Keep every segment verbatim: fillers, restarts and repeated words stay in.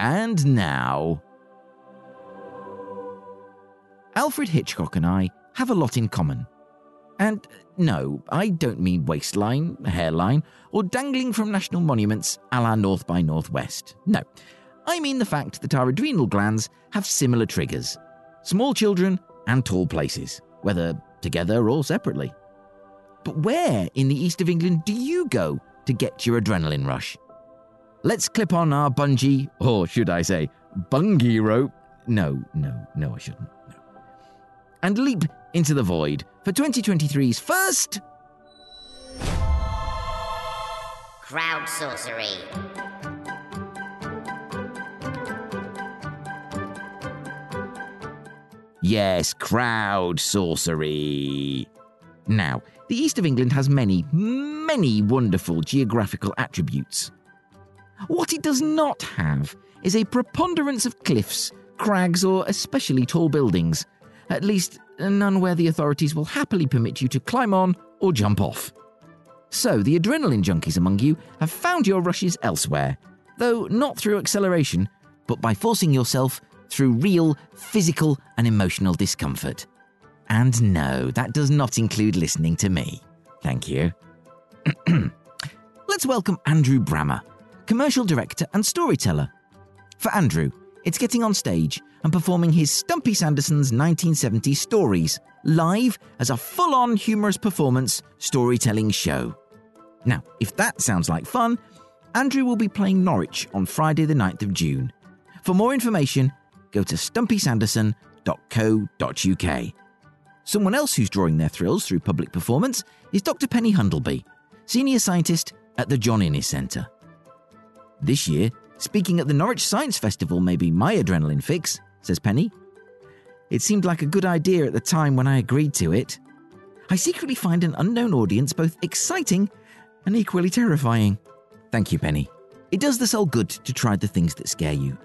And now... Alfred Hitchcock and I have a lot in common. And no, I don't mean waistline, hairline, or dangling from national monuments a la North by Northwest. No, I mean the fact that our adrenal glands have similar triggers. Small children and tall places, whether together or separately. But where in the east of England do you go to get your adrenaline rush? Let's clip on our bungee, or should I say, bungee rope. No, no, no, I shouldn't. No. And leap into the void for twenty twenty-three's first... Crowd Sorcery. Yes, Crowd Sorcery. Now, the east of England has many, many wonderful geographical attributes. What it does not have is a preponderance of cliffs, crags, or especially tall buildings, at least none where the authorities will happily permit you to climb on or jump off. So the adrenaline junkies among you have found your rushes elsewhere, though not through acceleration, but by forcing yourself through real physical and emotional discomfort. And no, that does not include listening to me. Thank you. Let's welcome Andrew Brammer, commercial director and storyteller. For Andrew, it's getting on stage and performing his Stumpy Sanderson's nineteen seventies stories live as a full-on humorous performance storytelling show. Now, if that sounds like fun, Andrew will be playing Norwich on Friday the ninth of June. For more information, go to stumpy sanderson dot co dot uk. Someone else who's drawing their thrills through public performance is Doctor Penny Hundleby, senior scientist at the John Innes Centre. This year, speaking at the Norwich Science Festival may be my adrenaline fix, says Penny. It seemed like a good idea at the time when I agreed to it. I secretly find an unknown audience both exciting and equally terrifying. Thank you, Penny. It does the soul good to try the things that scare you.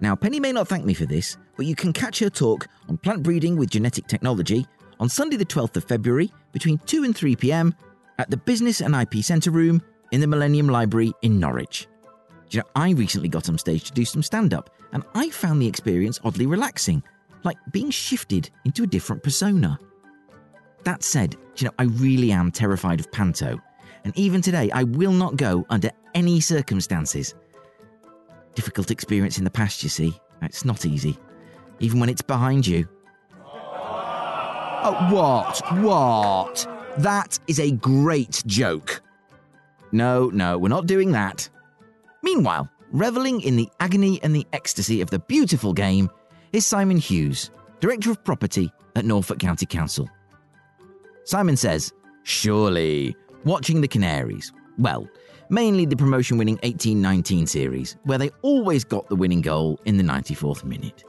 Now, Penny may not thank me for this, but you can catch her talk on plant breeding with genetic technology on Sunday the twelfth of February between two and three p.m. at the Business and I P Centre Room in the Millennium Library in Norwich. You know, I recently got on stage to do some stand-up, and I found the experience oddly relaxing, like being shifted into a different persona. That said, you know, I really am terrified of panto, and even today I will not go under any circumstances. Difficult experience in the past, you see. It's not easy, even when it's behind you. Oh, what? What? That is a great joke. No, no, we're not doing that. Meanwhile, revelling in the agony and the ecstasy of the beautiful game is Simon Hughes, Director of Property at Norfolk County Council. Simon says, surely, watching the Canaries, well, mainly the promotion-winning eighteen nineteen series, where they always got the winning goal in the ninety-fourth minute.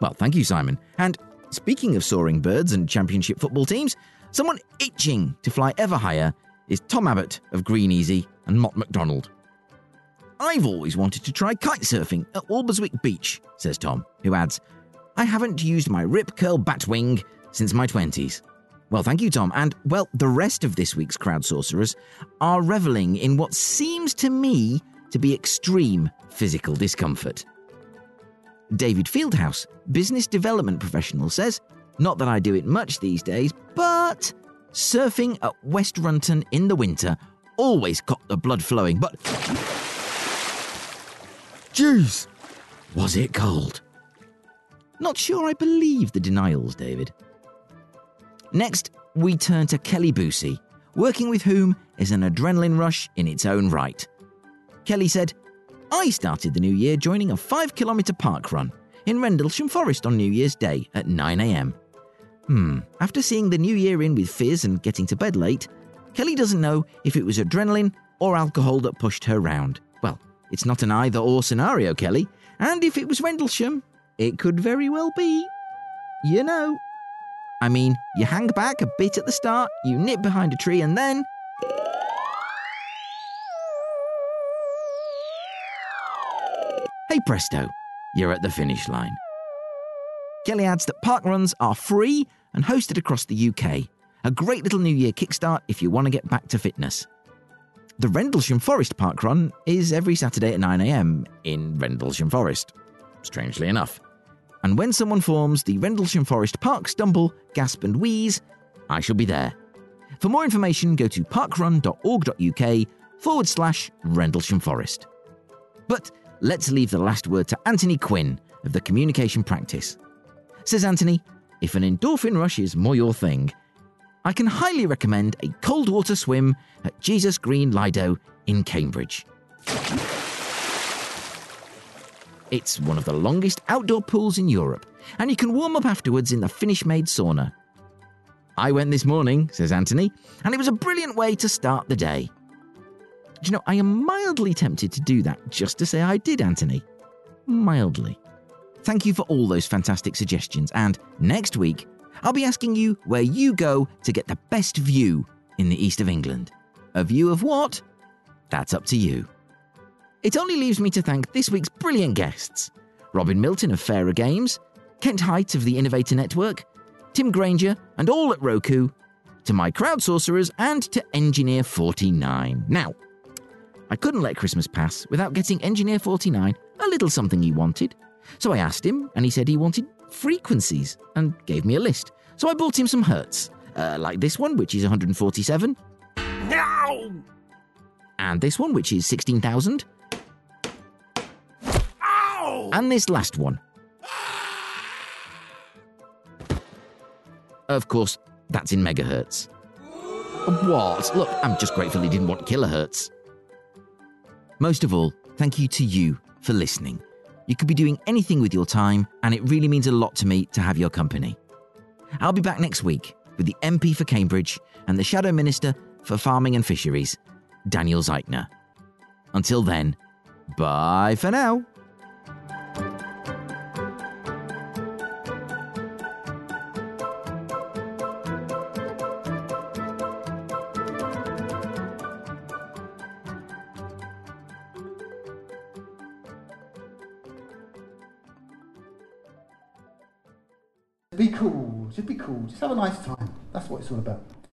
Well, thank you, Simon. And speaking of soaring birds and championship football teams, someone itching to fly ever higher is Tom Abbott of Green Easy and Mott McDonald. I've always wanted to try kite surfing at Walberswick Beach, says Tom, who adds, I haven't used my rip curl batwing since my twenties. Well, thank you, Tom, and, well, the rest of this week's Crowd Sorcerers are revelling in what seems to me to be extreme physical discomfort. David Fieldhouse, business development professional, says, not that I do it much these days, but surfing at West Runton in the winter always got the blood flowing, but... Jeez! Was it cold? Not sure I believe the denials, David. Next, we turn to Kelly Boosie, working with whom is an adrenaline rush in its own right. Kelly said, I started the new year joining a five kilometre park run in Rendlesham Forest on New Year's Day at nine a.m. Hmm, after seeing the new year in with fizz and getting to bed late, Kelly doesn't know if it was adrenaline or alcohol that pushed her round. Well, it's not an either-or scenario, Kelly. And if it was Rendlesham, it could very well be... You know. I mean, you hang back a bit at the start, you nip behind a tree, and then... Hey presto, you're at the finish line. Kelly adds that park runs are free and hosted across the U K. A great little New Year kickstart if you want to get back to fitness. The Rendlesham Forest Park Run is every Saturday at nine a m in Rendlesham Forest, strangely enough. And when someone forms the Rendlesham Forest Park Stumble, Gasp and Wheeze, I shall be there. For more information, go to parkrun.org.uk forward slash Rendlesham Forest. But let's leave the last word to Anthony Quinn of the Communication Practice. Says Anthony, if an endorphin rush is more your thing, I can highly recommend a cold water swim at Jesus Green Lido in Cambridge. It's one of the longest outdoor pools in Europe, and you can warm up afterwards in the Finnish-made sauna. I went this morning, says Anthony, and it was a brilliant way to start the day. Do you know, I am mildly tempted to do that just to say I did, Anthony. Mildly. Thank you for all those fantastic suggestions, and next week, I'll be asking you where you go to get the best view in the east of England. A view of what? That's up to you. It only leaves me to thank this week's brilliant guests. Robin Milton of Fairer Games, Kent Height of the Innovator Network, Tim Granger and all at Roku, to my crowd sorcerers and to Engineer forty-nine. Now, I couldn't let Christmas pass without getting Engineer forty-nine a little something he wanted. So I asked him and he said he wanted frequencies and gave me a list. So I bought him some Hertz, uh, like this one, which is one hundred forty-seven. No! And this one, which is sixteen thousand. Ow! And this last one. Of course, that's in megahertz. What? Look, I'm just grateful he didn't want kilohertz. Most of all, thank you to you for listening. You could be doing anything with your time, and it really means a lot to me to have your company. I'll be back next week with the M P for Cambridge and the Shadow Minister for Farming and Fisheries, Daniel Zeichner. Until then, bye for now. Be cool, just be cool, just have a nice time. That's what it's all about.